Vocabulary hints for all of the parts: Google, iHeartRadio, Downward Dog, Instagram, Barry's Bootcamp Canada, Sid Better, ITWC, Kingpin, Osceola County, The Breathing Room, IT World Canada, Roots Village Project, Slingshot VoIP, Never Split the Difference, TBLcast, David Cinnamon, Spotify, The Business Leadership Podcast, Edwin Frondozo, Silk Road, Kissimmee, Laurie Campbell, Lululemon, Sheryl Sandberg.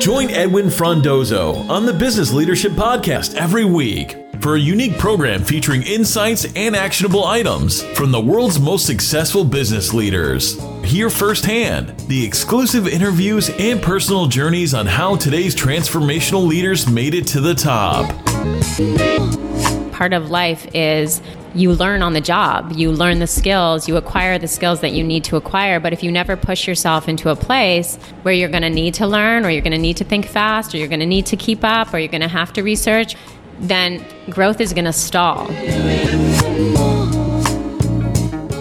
Join Edwin Frondozo on the Business Leadership Podcast every week for a unique program featuring insights and actionable items from the world's most successful business leaders. Hear firsthand the exclusive interviews and personal journeys on how today's transformational leaders made it to the top. Part of life is you learn on the job, you learn the skills, you acquire the skills that you need to acquire. But if you never push yourself into a place where you're going to need to learn, or you're going to need to think fast, or you're going to need to keep up, or you're going to have to research, then growth is going to stall.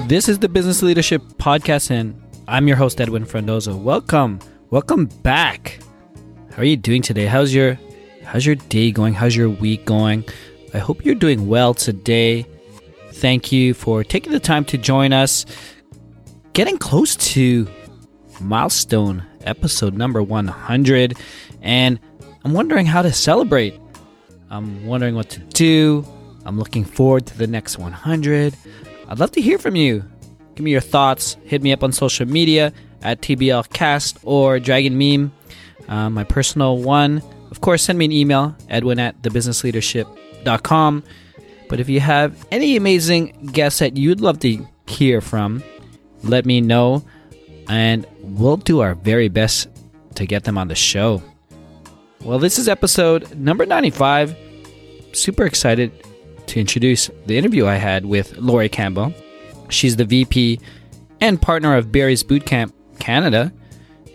This is the Business Leadership Podcast, and I'm your host, Edwin Frondozo. Welcome back. How are you doing today? How's your day going? How's your week going? I hope you're doing well today. Thank you for taking the time to join us. Getting close to milestone episode number 100, and I'm wondering how to celebrate. I'm wondering what to do. I'm looking forward to the next 100. I'd love to hear from you. Give me your thoughts. Hit me up on social media at TBLcast or Dragon Meme, my personal one. Of course, send me an email, edwin@thebusinessleadership.com. But if you have any amazing guests that you'd love to hear from, let me know, and we'll do our very best to get them on the show. Well, this is episode number 95. Super excited to introduce the interview I had with Laurie Campbell. She's the VP and partner of Barry's Bootcamp Canada.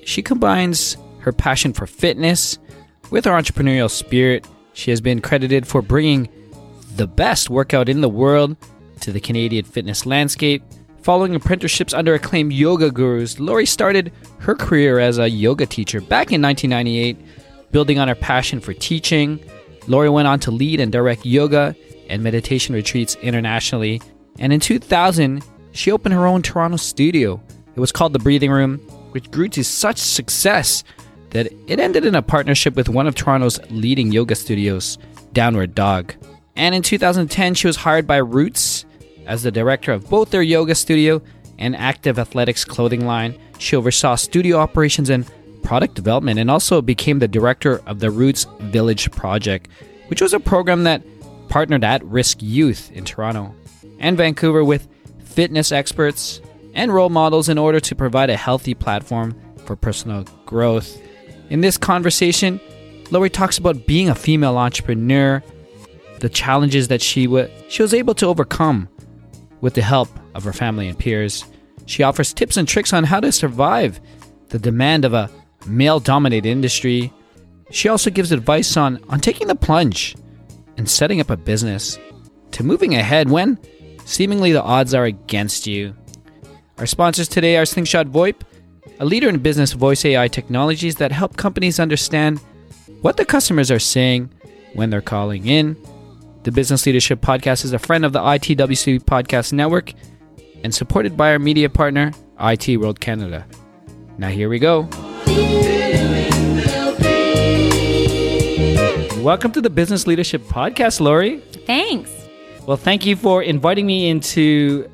She combines her passion for fitness with her entrepreneurial spirit. She has been credited for bringing the best workout in the world to the Canadian fitness landscape. Following apprenticeships under acclaimed yoga gurus, Laurie started her career as a yoga teacher back in 1998. Building on her passion for teaching, Laurie went on to lead and direct yoga and meditation retreats internationally. And in 2000, she opened her own Toronto studio. It was called The Breathing Room, which grew to such success that it ended in a partnership with one of Toronto's leading yoga studios, Downward Dog. And in 2010, she was hired by Roots as the director of both their yoga studio and Active Athletics clothing line. She oversaw studio operations and product development, and also became the director of the Roots Village Project, which was a program that partnered at-risk youth in Toronto and Vancouver with fitness experts and role models in order to provide a healthy platform for personal growth. In this conversation, Laurie talks about being a female entrepreneur, the challenges that she was able to overcome with the help of her family and peers. She offers tips and tricks on how to survive the demand of a male-dominated industry. She also gives advice on taking the plunge and setting up a business, to moving ahead when seemingly the odds are against you. Our sponsors today are Slingshot VoIP, a leader in business voice AI technologies that help companies understand what their customers are saying when they're calling in. The Business Leadership Podcast is a friend of the ITWC Podcast Network and supported by our media partner, IT World Canada. Now here we go. Welcome to the Business Leadership Podcast, Laurie. Thanks. Well, thank you for inviting me into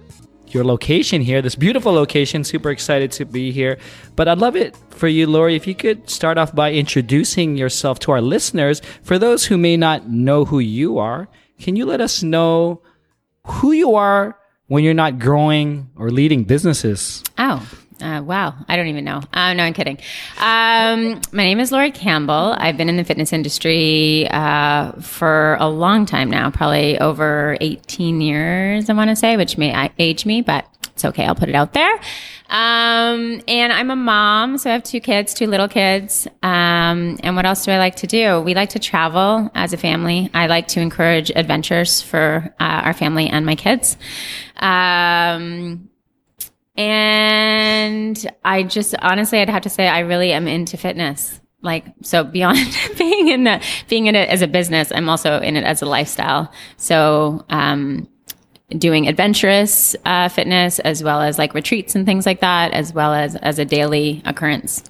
your location here, this beautiful location. Super excited to be here. But I'd love it for you, Laurie, if you could start off by introducing yourself to our listeners. For those who may not know who you are, can you let us know who you are when you're not growing or leading businesses? Oh. Wow. I don't even know. No, I'm kidding. My name is Laurie Campbell. I've been in the fitness industry for a long time now, probably over 18 years, I want to say, which may age me, but it's okay. I'll put it out there. And I'm a mom, so I have two little kids. And what else do I like to do? We like to travel as a family. I like to encourage adventures for our family and my kids. And I just, honestly, I'd have to say I really am into fitness. Like, so beyond being in it as a business, I'm also in it as a lifestyle. So, doing adventurous fitness, as well as like retreats and things like that, as well as a daily occurrence.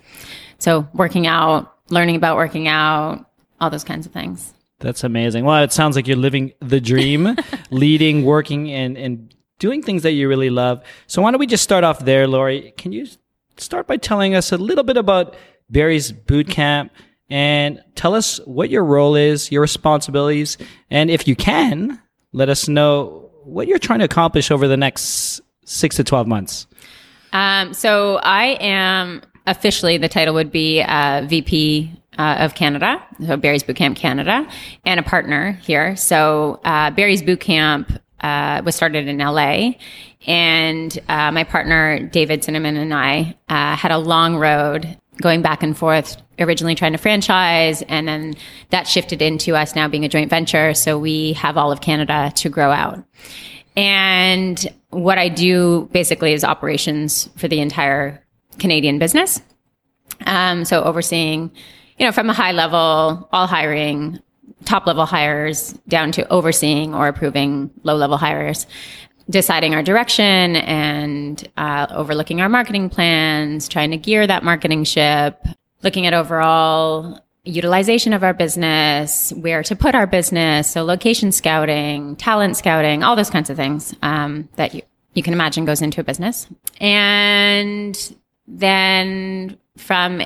So working out, learning about working out, all those kinds of things. That's amazing. Well, it sounds like you're living the dream, leading, working, and doing things that you really love. So why don't we just start off there, Laurie? Can you start by telling us a little bit about Barry's Bootcamp and tell us what your role is, your responsibilities, and if you can, let us know what you're trying to accomplish over the next 6 to 12 months. So I am officially, the title would be VP of Canada, so Barry's Bootcamp Canada, and a partner here. So Barry's Bootcamp was started in LA, and my partner David Cinnamon and I had a long road going back and forth, originally trying to franchise, and then that shifted into us now being a joint venture. So we have all of Canada to grow out. And what I do basically is operations for the entire Canadian business. So overseeing, from a high level, all hiring, top level hires, down to overseeing or approving low level hires, deciding our direction and overlooking our marketing plans, trying to gear that marketing ship, looking at overall utilization of our business, where to put our business, so location scouting, talent scouting, all those kinds of things that you can imagine goes into a business. And then from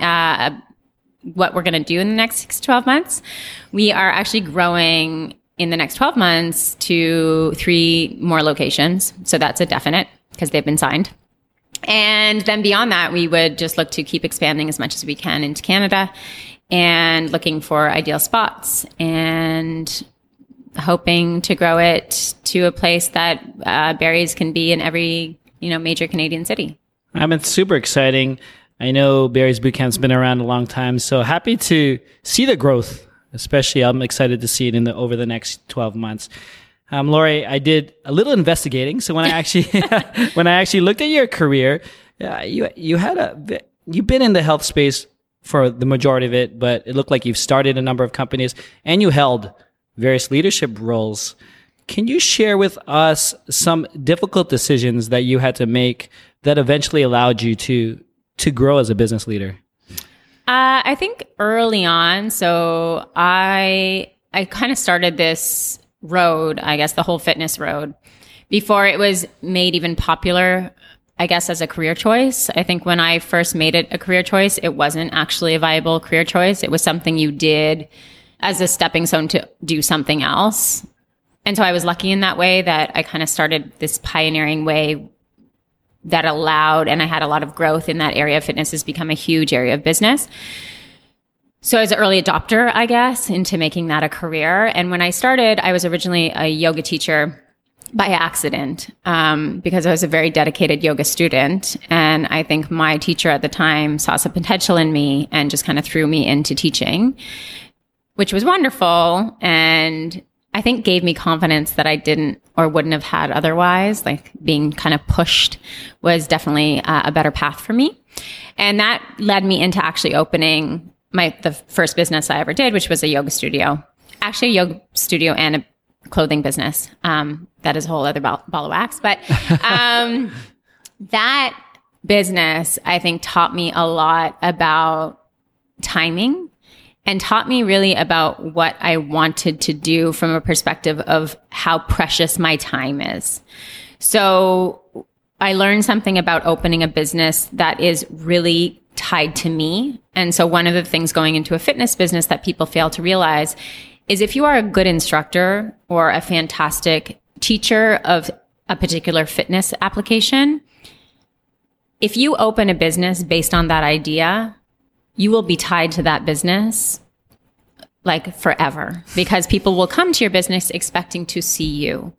what we're going to do in the next 6 to 12 months, we are actually growing in the next 12 months to 3 more locations. So that's a definite because they've been signed. And then beyond that, we would just look to keep expanding as much as we can into Canada and looking for ideal spots and hoping to grow it to a place that Barry's can be in every, major Canadian city. I mean, it's super exciting. I know Barry's Bootcamp's been around a long time, so happy to see the growth. Especially, I'm excited to see it over the next 12 months. Laurie, I did a little investigating. So when I actually looked at your career, you've been in the health space for the majority of it, but it looked like you've started a number of companies and you held various leadership roles. Can you share with us some difficult decisions that you had to make that eventually allowed you to grow as a business leader? I think early on, so I kind of started this road, I guess the whole fitness road, before it was made even popular, I guess, as a career choice. I think when I first made it a career choice, it wasn't actually a viable career choice. It was something you did as a stepping stone to do something else. And so I was lucky in that way that I kind of started this pioneering way that allowed, and I had a lot of growth in that area. Fitness has become a huge area of business. So I was an early adopter, I guess, into making that a career. And when I started, I was originally a yoga teacher by accident because I was a very dedicated yoga student. And I think my teacher at the time saw some potential in me and just kind of threw me into teaching, which was wonderful. And I think gave me confidence that I didn't or wouldn't have had otherwise. Like being kind of pushed was definitely a better path for me. And that led me into actually opening the first business I ever did, which was a yoga studio. Actually a yoga studio and a clothing business. That is a whole other ball of wax. But that business, I think, taught me a lot about timing. And taught me really about what I wanted to do from a perspective of how precious my time is. So I learned something about opening a business that is really tied to me. And so one of the things going into a fitness business that people fail to realize is if you are a good instructor or a fantastic teacher of a particular fitness application, if you open a business based on that idea, you will be tied to that business like forever because people will come to your business expecting to see you.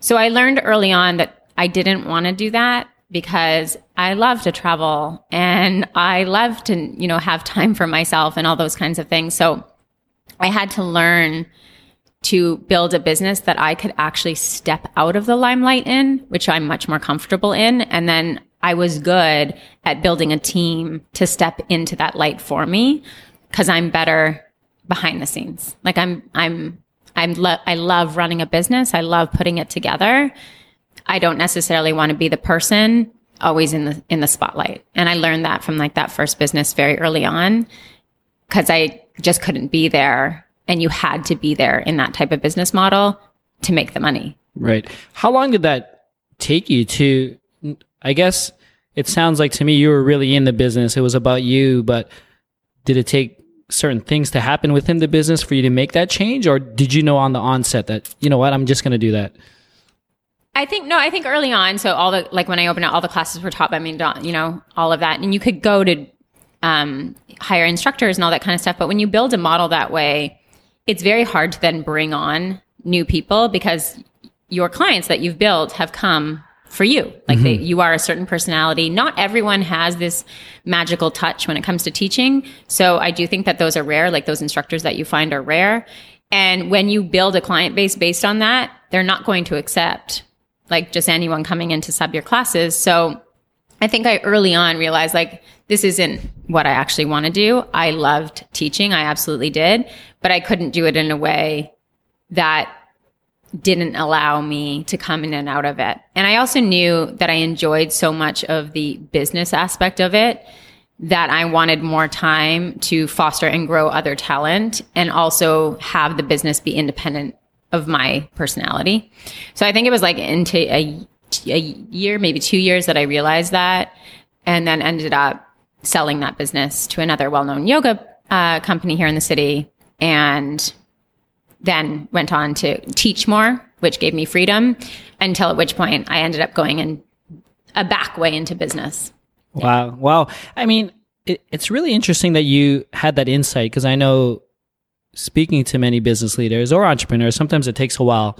So I learned early on that I didn't want to do that because I love to travel and I love to, have time for myself and all those kinds of things. So I had to learn to build a business that I could actually step out of the limelight in, which I'm much more comfortable in. And then I was good at building a team to step into that light for me because I'm better behind the scenes. Like I love running a business. I love putting it together. I don't necessarily want to be the person always in the spotlight. And I learned that from that first business very early on because I just couldn't be there. And you had to be there in that type of business model to make the money. Right. How long did that take you to... I guess it sounds like to me you were really in the business. It was about you, but did it take certain things to happen within the business for you to make that change? Or did you know on the onset that, you know what, I'm just going to do that? I think early on, so all the, like when I opened up, all the classes were taught by me, you know, all of that. And you could go to hire instructors and all that kind of stuff. But when you build a model that way, it's very hard to then bring on new people because your clients that you've built have come for you. Like mm-hmm. You are a certain personality. Not everyone has this magical touch when it comes to teaching. So I do think that those are rare. Like those instructors that you find are rare. And when you build a client base based on that, they're not going to accept like just anyone coming in to sub your classes. So I think I early on realized like, this isn't what I actually want to do. I loved teaching. I absolutely did, but I couldn't do it in a way that didn't allow me to come in and out of it. And I also knew that I enjoyed so much of the business aspect of it that I wanted more time to foster and grow other talent and also have the business be independent of my personality. So I think it was like into a year, maybe 2 years that I realized that, and then ended up selling that business to another well-known yoga company here in the city, and then went on to teach more, which gave me freedom, until at which point I ended up going in a back way into business. Wow. Yeah. Wow. I mean, it's really interesting that you had that insight, because I know speaking to many business leaders or entrepreneurs, sometimes it takes a while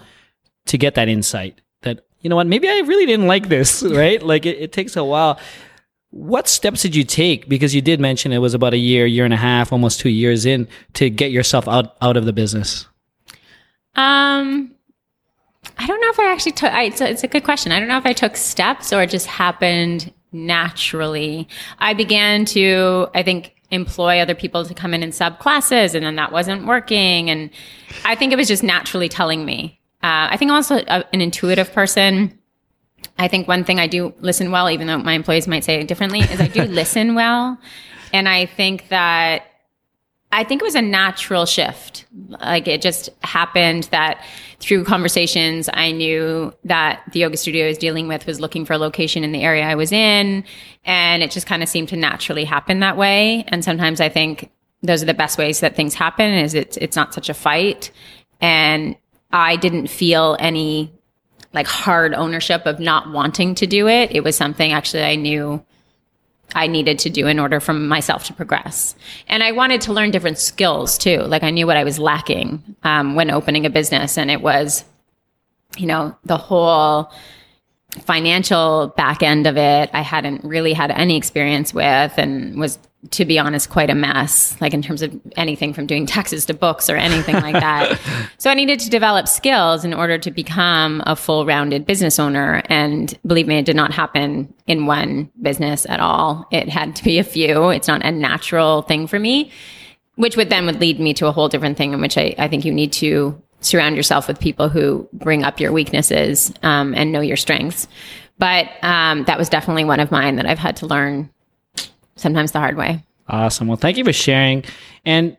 to get that insight that, you know what, maybe I really didn't like this, right? Like it takes a while. What steps did you take? Because you did mention it was about a year, year and a half, almost 2 years in to get yourself out of the business. I don't know if I actually took, it's a good question. I don't know if I took steps or it just happened naturally. I began to, I think, employ other people to come in and sub classes, and then that wasn't working. And I think it was just naturally telling me. I think I'm also an intuitive person. I think one thing I do listen well, even though my employees might say it differently, is I do listen well. And I think it was a natural shift. Like it just happened that through conversations, I knew that the yoga studio I was dealing with was looking for a location in the area I was in. And it just kind of seemed to naturally happen that way. And sometimes I think those are the best ways that things happen, is it's not such a fight. And I didn't feel any like hard ownership of not wanting to do it. It was something actually I knew I needed to do in order for myself to progress. And I wanted to learn different skills too. Like I knew what I was lacking when opening a business, and it was, you know, the whole financial back end of it. I hadn't really had any experience with, and was, to be honest, quite a mess, like in terms of anything from doing taxes to books or anything like that. So I needed to develop skills in order to become a full-rounded business owner. And believe me, it did not happen in one business at all. It had to be a few. It's not a natural thing for me, which would lead me to a whole different thing, in which I think you need to surround yourself with people who bring up your weaknesses and know your strengths. But that was definitely one of mine that I've had to learn, sometimes the hard way. Awesome. Well, thank you for sharing. And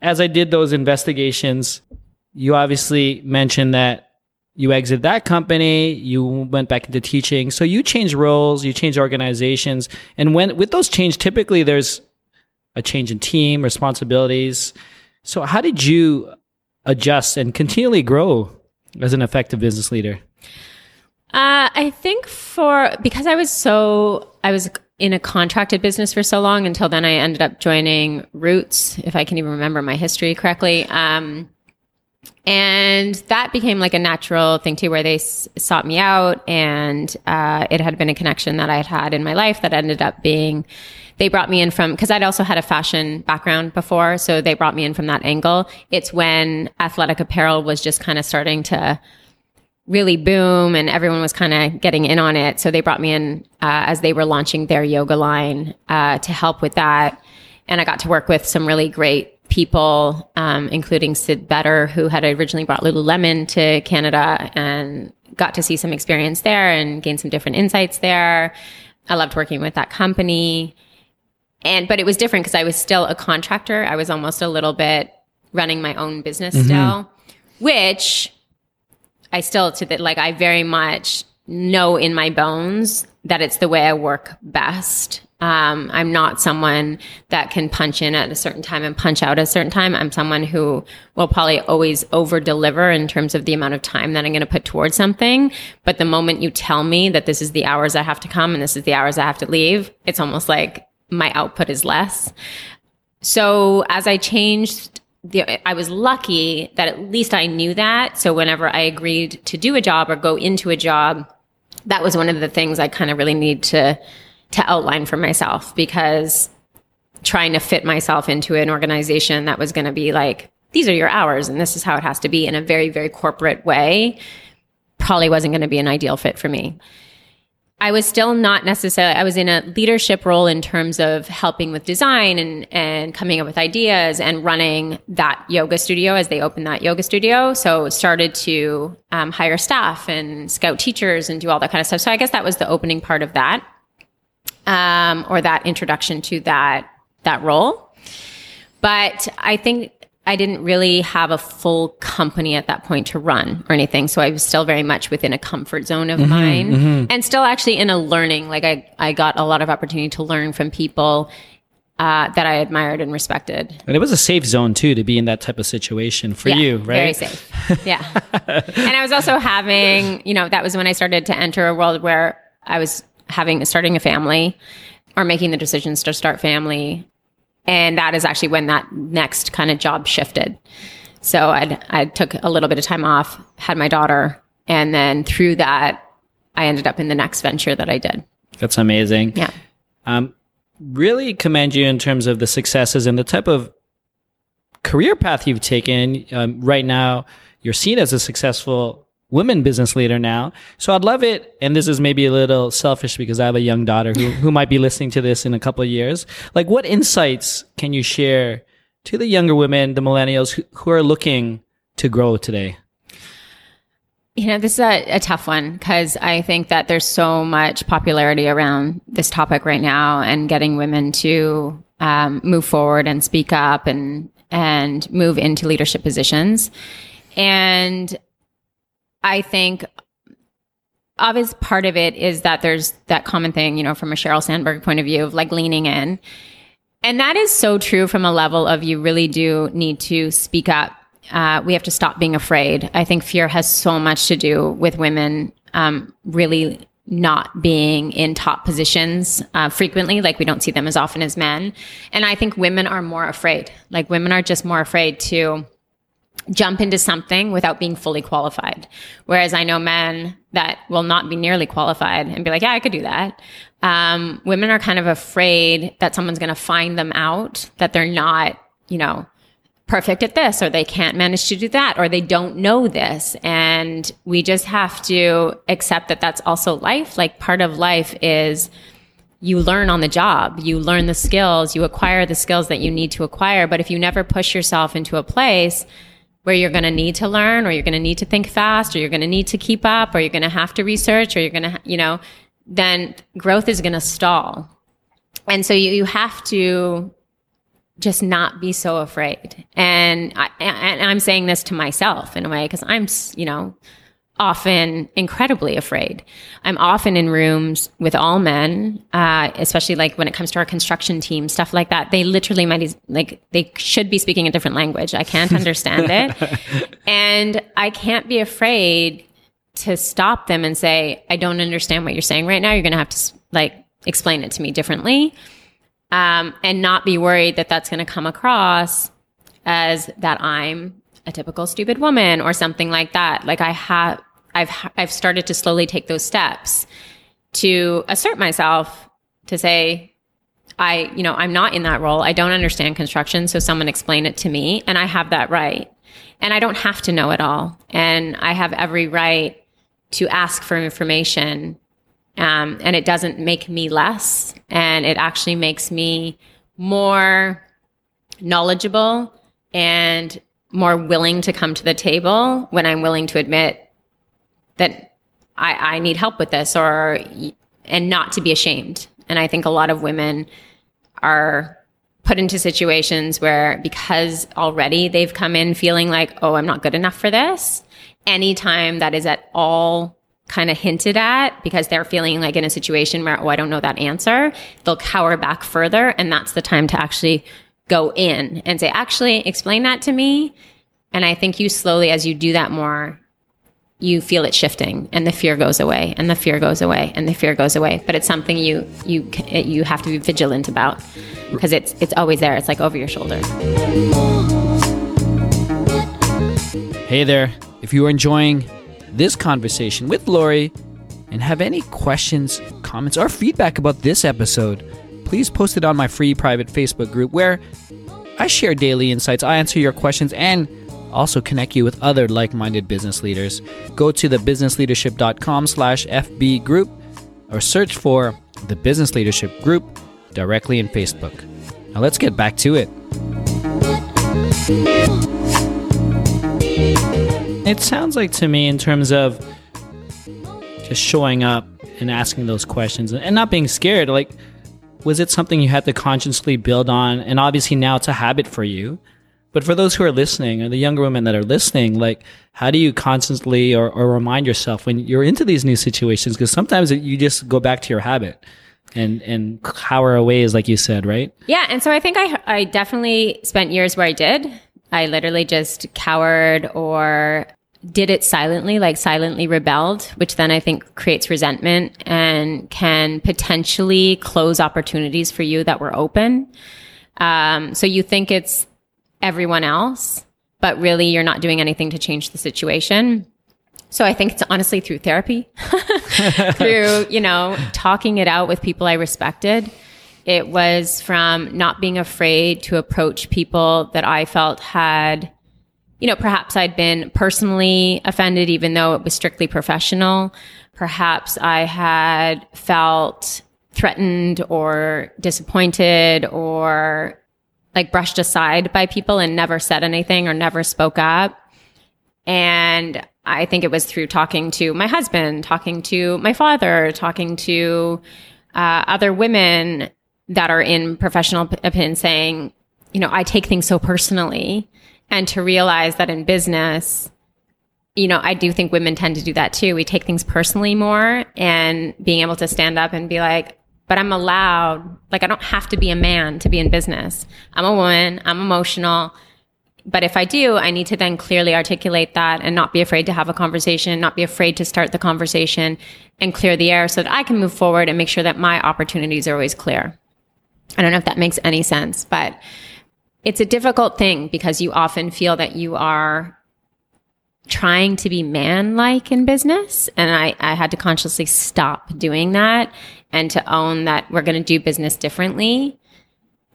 as I did those investigations, you obviously mentioned that you exited that company, you went back into teaching. So you changed roles, you changed organizations. And with those changes, typically there's a change in team, responsibilities. So how did you adjust and continually grow as an effective business leader? I think because I was in a contracted business for so long. Until then I ended up joining Roots, if I can even remember my history correctly. And that became like a natural thing too, where they sought me out, and it had been a connection that I had had in my life that ended up being, they brought me in from, because I'd also had a fashion background before, so they brought me in from that angle. It's when athletic apparel was just kind of starting to really boom, and everyone was kind of getting in on it. So they brought me in as they were launching their yoga line to help with that. And I got to work with some really great people, including Sid Better, who had originally brought Lululemon to Canada, and got to see some experience there and gain some different insights there. I loved working with that company. But it was different because I was still a contractor. I was almost a little bit running my own business mm-hmm. still, which I very much know in my bones that it's the way I work best. I'm not someone that can punch in at a certain time and punch out at a certain time. I'm someone who will probably always over deliver in terms of the amount of time that I'm going to put towards something. But the moment you tell me that this is the hours I have to come and this is the hours I have to leave, it's almost like my output is less. So as I changed, I was lucky that at least I knew that. So whenever I agreed to do a job or go into a job, that was one of the things I kind of really need to outline for myself, because trying to fit myself into an organization that was going to be like, these are your hours and this is how it has to be in a very, very corporate way, probably wasn't going to be an ideal fit for me. I was still not necessarily, I was in a leadership role in terms of helping with design and coming up with ideas and running that yoga studio as they opened that yoga studio. So started to hire staff and scout teachers and do all that kind of stuff. So I guess that was the opening part of that, or that introduction to that role. But I think I didn't really have a full company at that point to run or anything. So I was still very much within a comfort zone of mine, and still actually in a learning. Like I got a lot of opportunity to learn from people that I admired and respected. And it was a safe zone too, to be in that type of situation for you, right? Very safe. Yeah. And I was also having, that was when I started to enter a world where I was starting a family or making the decisions to start family. And that is actually when that next kind of job shifted. So I took a little bit of time off, had my daughter, and then through that, I ended up in the next venture that I did. That's amazing. Yeah. Really commend you in terms of the successes and the type of career path you've taken. Right now, you're seen as a successful women business leader now. So I'd love it, and this is maybe a little selfish because I have a young daughter who might be listening to this in a couple of years. Like, what insights can you share to the younger women, the millennials who are looking to grow today? This is a tough one, because I think that there's so much popularity around this topic right now, and getting women to move forward and speak up and move into leadership positions. And I think obvious part of it is that there's that common thing, from a Sheryl Sandberg point of view of like leaning in. And that is so true from a level of you really do need to speak up. We have to stop being afraid. I think fear has so much to do with women really not being in top positions frequently. Like, we don't see them as often as men. And I think women are more afraid. Like, women are just more afraid to jump into something without being fully qualified. Whereas I know men that will not be nearly qualified and be like, yeah, I could do that. Women are kind of afraid that someone's going to find them out, that they're not, perfect at this, or they can't manage to do that, or they don't know this. And we just have to accept that that's also life. Like, part of life is you learn on the job, you learn the skills, you acquire the skills that you need to acquire. But if you never push yourself into a place where you're going to need to learn, or you're going to need to think fast, or you're going to need to keep up, or you're going to have to research, or you're going to, then growth is going to stall. And so you have to just not be so afraid. And I'm saying this to myself in a way, because I'm, often incredibly afraid. I'm often in rooms with all men, especially like when it comes to our construction team, stuff like that. They literally might, like, they should be speaking a different language. I can't understand it. And I can't be afraid to stop them and say, I don't understand what you're saying right now. You're going to have to explain it to me differently. And not be worried that that's going to come across as that I'm a typical stupid woman or something like that. Like, I've started to slowly take those steps to assert myself, to say, I'm not in that role. I don't understand construction, so someone explain it to me, and I have that right. And I don't have to know it all. And I have every right to ask for information. And it doesn't make me less, and it actually makes me more knowledgeable and more willing to come to the table when I'm willing to admit that I need help with this, and not to be ashamed. And I think a lot of women are put into situations where, because already they've come in feeling like, oh, I'm not good enough for this, anytime that is at all kind of hinted at because they're feeling like in a situation where, oh, I don't know that answer, they'll cower back further. And that's the time to actually go in and say, actually, explain that to me. And I think you slowly, as you do that more, you feel it shifting and the fear goes away and the fear goes away and the fear goes away. But it's something you have to be vigilant about because it's always there. It's like over your shoulder. Hey there. If you are enjoying this conversation with Laurie and have any questions, comments, or feedback about this episode, please post it on my free private Facebook group where I share daily insights, I answer your questions, and also connect you with other like-minded business leaders. Go to thebusinessleadership.com/FB group or search for The Business Leadership Group directly in Facebook. Now let's get back to it. It sounds like to me, in terms of just showing up and asking those questions and not being scared, like, was it something you had to consciously build on? And obviously now it's a habit for you. But for those who are listening, or the younger women that are listening, like, how do you constantly or remind yourself when you're into these new situations? Because sometimes you just go back to your habit and cower away, is like you said, right? Yeah. And so I think I definitely spent years where I did. I literally just cowered or did it silently, like silently rebelled, which then I think creates resentment and can potentially close opportunities for you that were open. So you think it's everyone else, but really you're not doing anything to change the situation. So I think it's honestly through therapy, through, talking it out with people I respected. It was from not being afraid to approach people that I felt had, perhaps I'd been personally offended, even though it was strictly professional. Perhaps I had felt threatened or disappointed or like brushed aside by people and never said anything or never spoke up. And I think it was through talking to my husband, talking to my father, talking to other women that are in professional opinion, saying, I take things so personally, and to realize that in business, I do think women tend to do that too. We take things personally more, and being able to stand up and be like, but I'm allowed, like, I don't have to be a man to be in business. I'm a woman, I'm emotional. But if I do, I need to then clearly articulate that and not be afraid to have a conversation, not be afraid to start the conversation and clear the air so that I can move forward and make sure that my opportunities are always clear. I don't know if that makes any sense, but it's a difficult thing because you often feel that you are trying to be man-like in business. And I had to consciously stop doing that and to own that we're going to do business differently.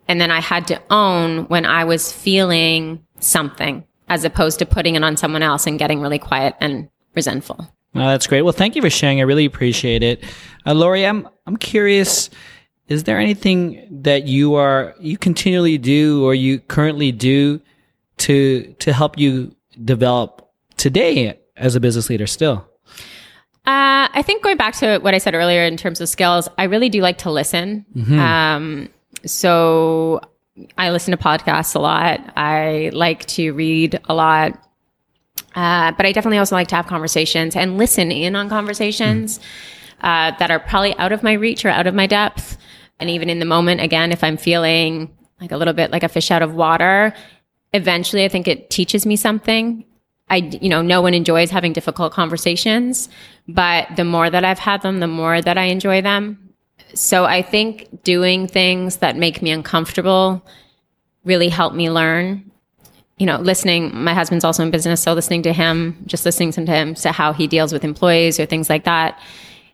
And then I had to own when I was feeling something as opposed to putting it on someone else and getting really quiet and resentful. Well, that's great. Well, thank you for sharing. I really appreciate it. Laurie, I'm curious, is there anything that you continually do or you currently do to help you develop today as a business leader still? I think going back to what I said earlier in terms of skills, I really do like to listen. Mm-hmm. So I listen to podcasts a lot. I like to read a lot. But I definitely also like to have conversations and listen in on conversations that are probably out of my reach or out of my depth. And even in the moment, again, if I'm feeling like a little bit like a fish out of water, eventually I think it teaches me something. No one enjoys having difficult conversations, but the more that I've had them, the more that I enjoy them. So I think doing things that make me uncomfortable really help me learn. Listening, my husband's also in business, so listening to him, just listening sometimes to how he deals with employees or things like that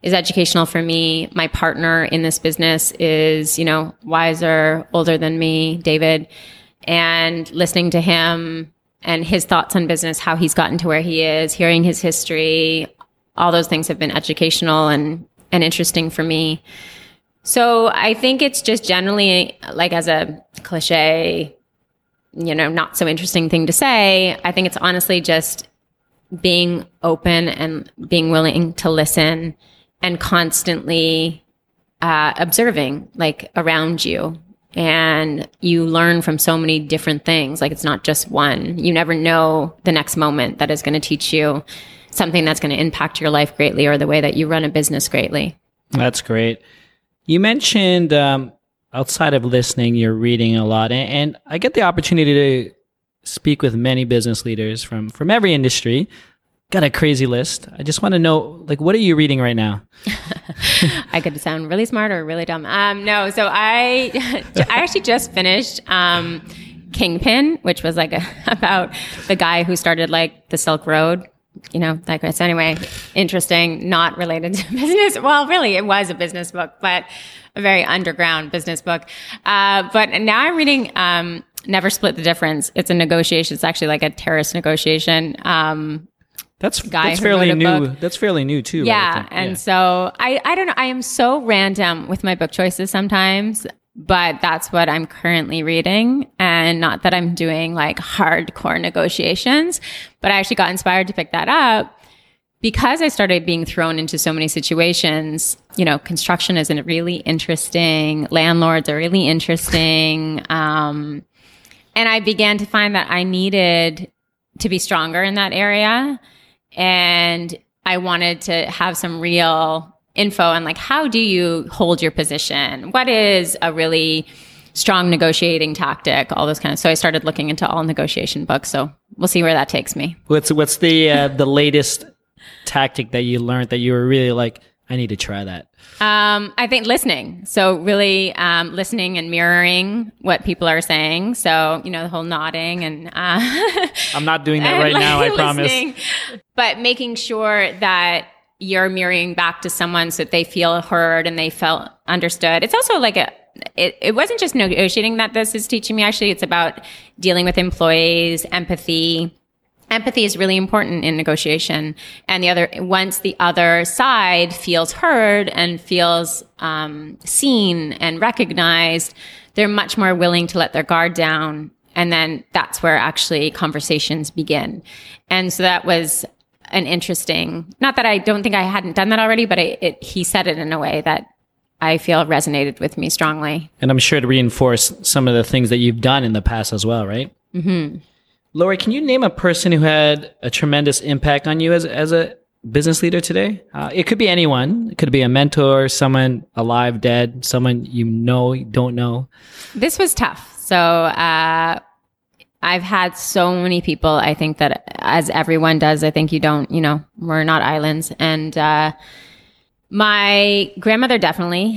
is educational for me. My partner in this business is, wiser, older than me, David, and listening to him and his thoughts on business, how he's gotten to where he is, hearing his history, all those things have been educational and interesting for me. So I think it's just generally, like, as a cliche, not so interesting thing to say, I think it's honestly just being open and being willing to listen and constantly observing, like, around you. And you learn from so many different things. Like, it's not just one. You never know the next moment that is going to teach you something that's going to impact your life greatly or the way that you run a business greatly. That's great. You mentioned outside of listening, you're reading a lot. And I get the opportunity to speak with many business leaders from every industry. Got a crazy list. I just want to know, like, what are you reading right now? I could sound really smart or really dumb. No, so I actually just finished Kingpin, which was like about the guy who started like the Silk Road. You know, like this. Anyway, interesting, not related to business. Well, really, it was a business book, but a very underground business book. But now I'm reading Never Split the Difference. It's a negotiation. It's actually like a terrorist negotiation. That's fairly new. Book. That's fairly new too. Yeah. So I don't know. I am so random with my book choices sometimes, but that's what I'm currently reading. And not that I'm doing like hardcore negotiations, but I actually got inspired to pick that up because I started being thrown into so many situations. You know, construction is a really interesting, landlords are really interesting. And I began to find that I needed to be stronger in that area. And I wanted to have some real info on like, how do you hold your position? What is a really strong negotiating tactic? All those kinds. So I started looking into all negotiation books. So we'll see where that takes me. What's the latest tactic that you learned that you were really like, I need to try that? I think listening. So really listening and mirroring what people are saying. So, you know, the whole nodding and... I'm not doing that right now, I promise. But making sure that you're mirroring back to someone so that they feel heard and they felt understood. It's also like it wasn't just negotiating that this is teaching me, actually. It's about dealing with employees, empathy. Empathy is really important in negotiation. And once the other side feels heard and feels seen and recognized, they're much more willing to let their guard down. And then that's where actually conversations begin. And so that was an interesting, not that I don't think I hadn't done that already, but he said it in a way that I feel resonated with me strongly. And I'm sure to reinforce some of the things that you've done in the past as well, right? Mm-hmm. Laurie, can you name a person who had a tremendous impact on you as a business leader today? It could be anyone. It could be a mentor, someone alive, dead, someone you know, you don't know. This was tough. So I've had so many people. I think that as everyone does, I think we're not islands. And my grandmother definitely,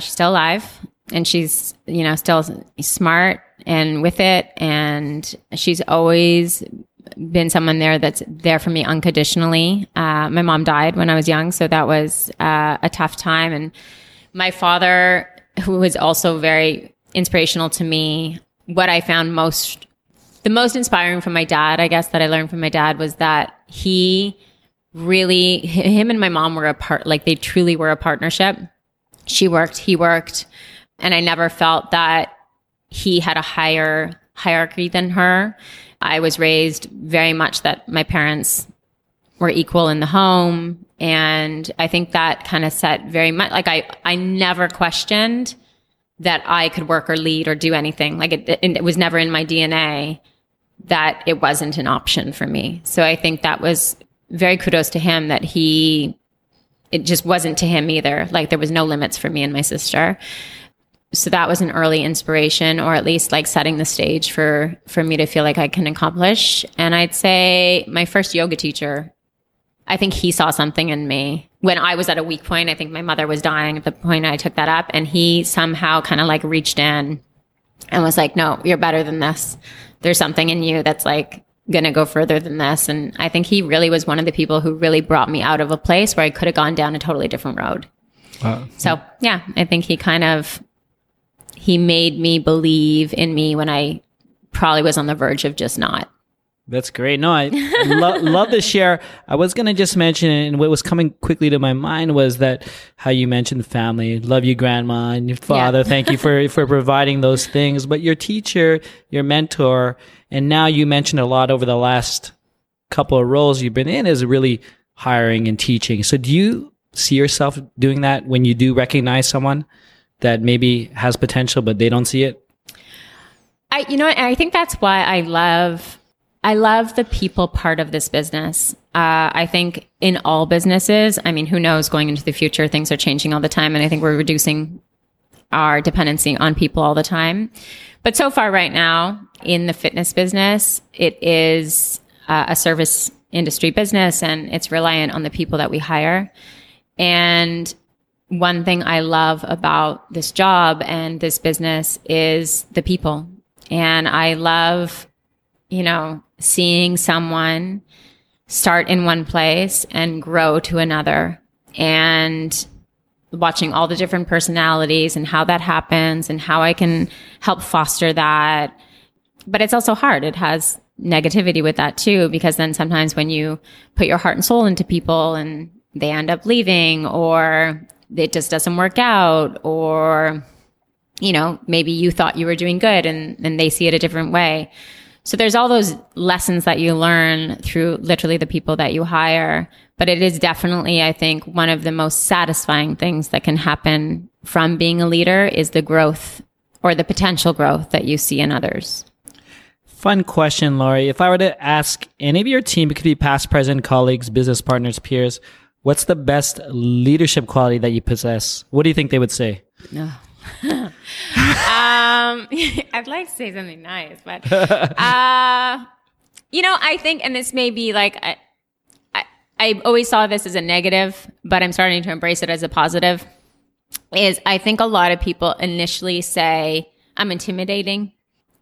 she's still alive and she's, you know, still smart and with it, and she's always been someone there that's there for me unconditionally. My mom died when I was young, so that was a tough time. And my father, who was also very inspirational to me, what I found the most inspiring from my dad, I guess, that I learned from my dad was that him and my mom were apart, like they truly were a partnership. She worked, he worked, and I never felt that he had a higher hierarchy than her. I was raised very much that my parents were equal in the home. And I think that kind of set very much, like I never questioned that I could work or lead or do anything. Like it was never in my DNA that it wasn't an option for me. So I think that was very kudos to him that it just wasn't to him either. Like there was no limits for me and my sister. So that was an early inspiration, or at least like setting the stage for me to feel like I can accomplish. And I'd say my first yoga teacher, I think he saw something in me. When I was at a weak point, I think my mother was dying at the point I took that up, and he somehow kind of like reached in and was like, no, you're better than this. There's something in you that's like going to go further than this. And I think he really was one of the people who really brought me out of a place where I could have gone down a totally different road. Wow. So yeah, I think he made me believe in me when I probably was on the verge of just not. That's great. No, I love to share. I was going to just mention, and what was coming quickly to my mind was that how you mentioned family. Love you, grandma, and your father. Yeah. Thank you for providing those things. But your teacher, your mentor, and now you mentioned a lot over the last couple of roles you've been in is really hiring and teaching. So do you see yourself doing that when you do recognize someone that maybe has potential, but they don't see it? I think that's why I love the people part of this business. I think in all businesses, I mean, who knows, going into the future, things are changing all the time. And I think we're reducing our dependency on people all the time. But so far right now in the fitness business, it is a service industry business, and it's reliant on the people that we hire. And one thing I love about this job and this business is the people. And I love, you know, seeing someone start in one place and grow to another, and watching all the different personalities and how that happens and how I can help foster that. But it's also hard. It has negativity with that too, because then sometimes when you put your heart and soul into people and they end up leaving, or it just doesn't work out, or, you know, maybe you thought you were doing good and they see it a different way. So there's all those lessons that you learn through literally the people that you hire. But it is definitely, I think, one of the most satisfying things that can happen from being a leader is the growth or the potential growth that you see in others. Fun question, Laurie. If I were to ask any of your team, it could be past, present, colleagues, business partners, peers, what's the best leadership quality that you possess? What do you think they would say? I'd like to say something nice, but you know, I think, and this may be like, I always saw this as a negative, but I'm starting to embrace it as a positive, is I think a lot of people initially say I'm intimidating,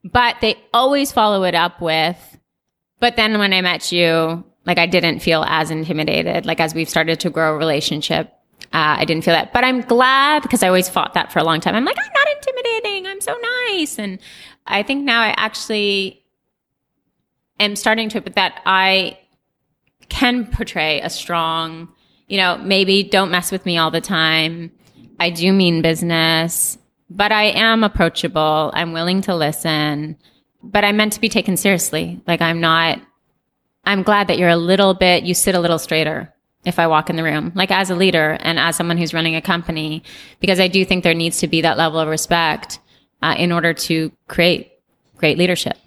but they always follow it up with, but then when I met you, like, I didn't feel as intimidated. Like, as we've started to grow a relationship, I didn't feel that, but I'm glad, because I always fought that for a long time. I'm like, I'm not intimidating. I'm so nice. And I think now I actually am starting to, but that I can portray a strong, you know, maybe don't mess with me all the time. I do mean business, but I am approachable. I'm willing to listen, but I'm meant to be taken seriously. Like, I'm not, I'm glad that you're a little bit, you sit a little straighter if I walk in the room, like as a leader and as someone who's running a company, because I do think there needs to be that level of respect in order to create great leadership.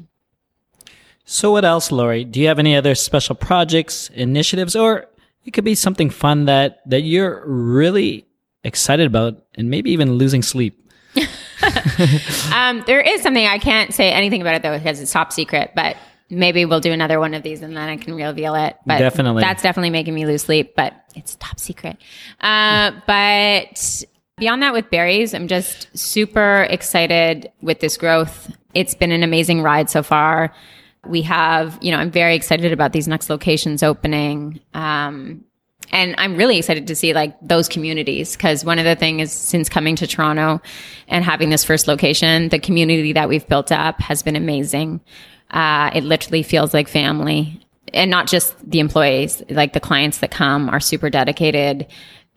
So what else, Laurie? Do you have any other special projects, initiatives, or it could be something fun that you're really excited about and maybe even losing sleep? There is something, I can't say anything about it though, because it's top secret, but maybe we'll do another one of these and then I can reveal it. But definitely. That's definitely making me lose sleep, but it's top secret. But beyond that, with Barry's, I'm just super excited with this growth. It's been an amazing ride so far. We have, you know, I'm very excited about these next locations opening. And I'm really excited to see like those communities, because one of the things is since coming to Toronto and having this first location, the community that we've built up has been amazing. It literally feels like family, and not just the employees, like the clients that come are super dedicated,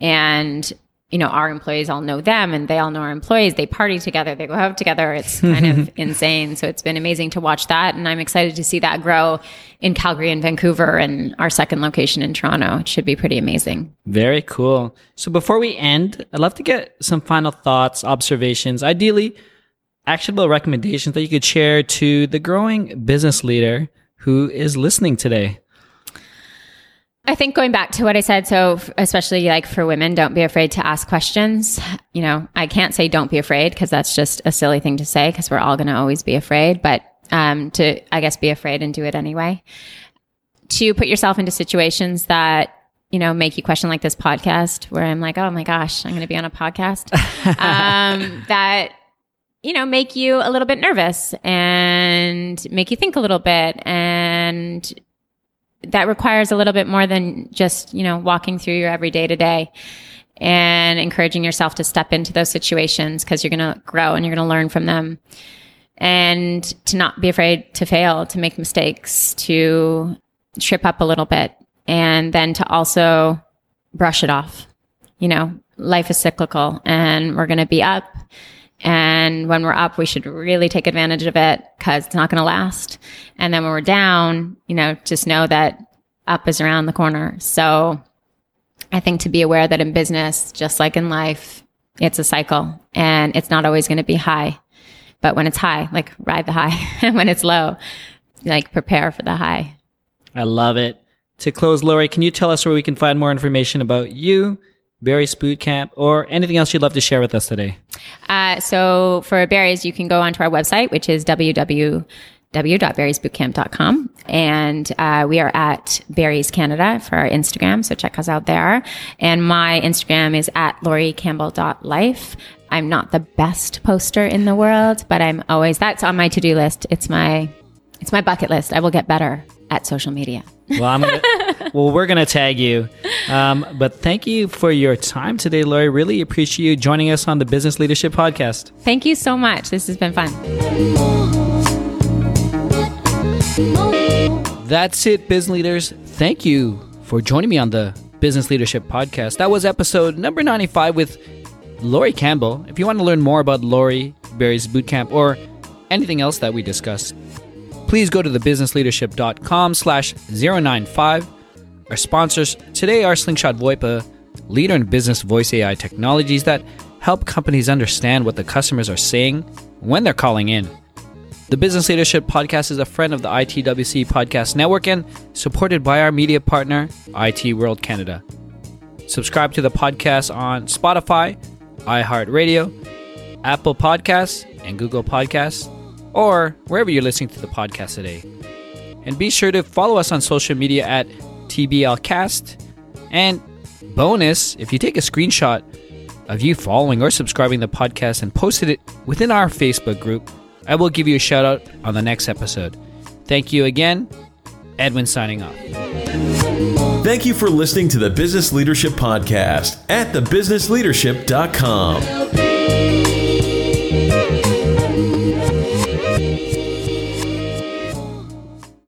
and, you know, our employees all know them and they all know our employees. They party together, they go out together. It's kind of insane. So it's been amazing to watch that. And I'm excited to see that grow in Calgary and Vancouver, and our second location in Toronto. It should be pretty amazing. Very cool. So before we end, I'd love to get some final thoughts, observations, ideally actionable recommendations that you could share to the growing business leader who is listening today? I think going back to what I said, so especially like for women, don't be afraid to ask questions. You know, I can't say don't be afraid, because that's just a silly thing to say, because we're all going to always be afraid, but to, I guess, be afraid and do it anyway. To put yourself into situations that, you know, make you question, like this podcast where I'm like, oh my gosh, I'm going to be on a podcast. That, you know, make you a little bit nervous and make you think a little bit. And that requires a little bit more than just, you know, walking through your every day to day, and encouraging yourself to step into those situations, because you're going to grow and you're going to learn from them. And to not be afraid to fail, to make mistakes, to trip up a little bit, and then to also brush it off. You know, life is cyclical, and we're going to be up. And when we're up, we should really take advantage of it, because it's not going to last. And then when we're down, you know, just know that up is around the corner. So I think to be aware that in business, just like in life, it's a cycle, and it's not always going to be high. But when it's high, like, ride the high. And when it's low, like, prepare for the high. I love it. To close, Laurie, can you tell us where we can find more information about you, Barry's Bootcamp, or anything else you'd love to share with us today? So for Barry's, you can go onto our website, which is www.barrysbootcamp.com. And we are at Barry's Canada for our Instagram, so check us out there. And my Instagram is at lauriecampbell.life. I'm not the best poster in the world, but I'm always, that's on my to-do list. It's my bucket list. I will get better at social media. Well, we're going to tag you. But thank you for your time today, Laurie. Really appreciate you joining us on the Business Leadership Podcast. Thank you so much. This has been fun. That's it, Biz Leaders. Thank you for joining me on the Business Leadership Podcast. That was episode number 95 with Laurie Campbell. If you want to learn more about Laurie, Barry's Bootcamp, or anything else that we discussed, please go to thebusinessleadership.com/095. Our sponsors today are Slingshot VoIP, a leader in business voice AI technologies that help companies understand what the customers are saying when they're calling in. The Business Leadership Podcast is a friend of the ITWC Podcast Network and supported by our media partner, IT World Canada. Subscribe to the podcast on Spotify, iHeartRadio, Apple Podcasts, and Google Podcasts, or wherever you're listening to the podcast today. And be sure to follow us on social media at TBLcast. And bonus, if you take a screenshot of you following or subscribing to the podcast and posted it within our Facebook group, I will give you a shout out on the next episode. Thank you again. Edwin signing off. Thank you for listening to the Business Leadership Podcast at thebusinessleadership.com.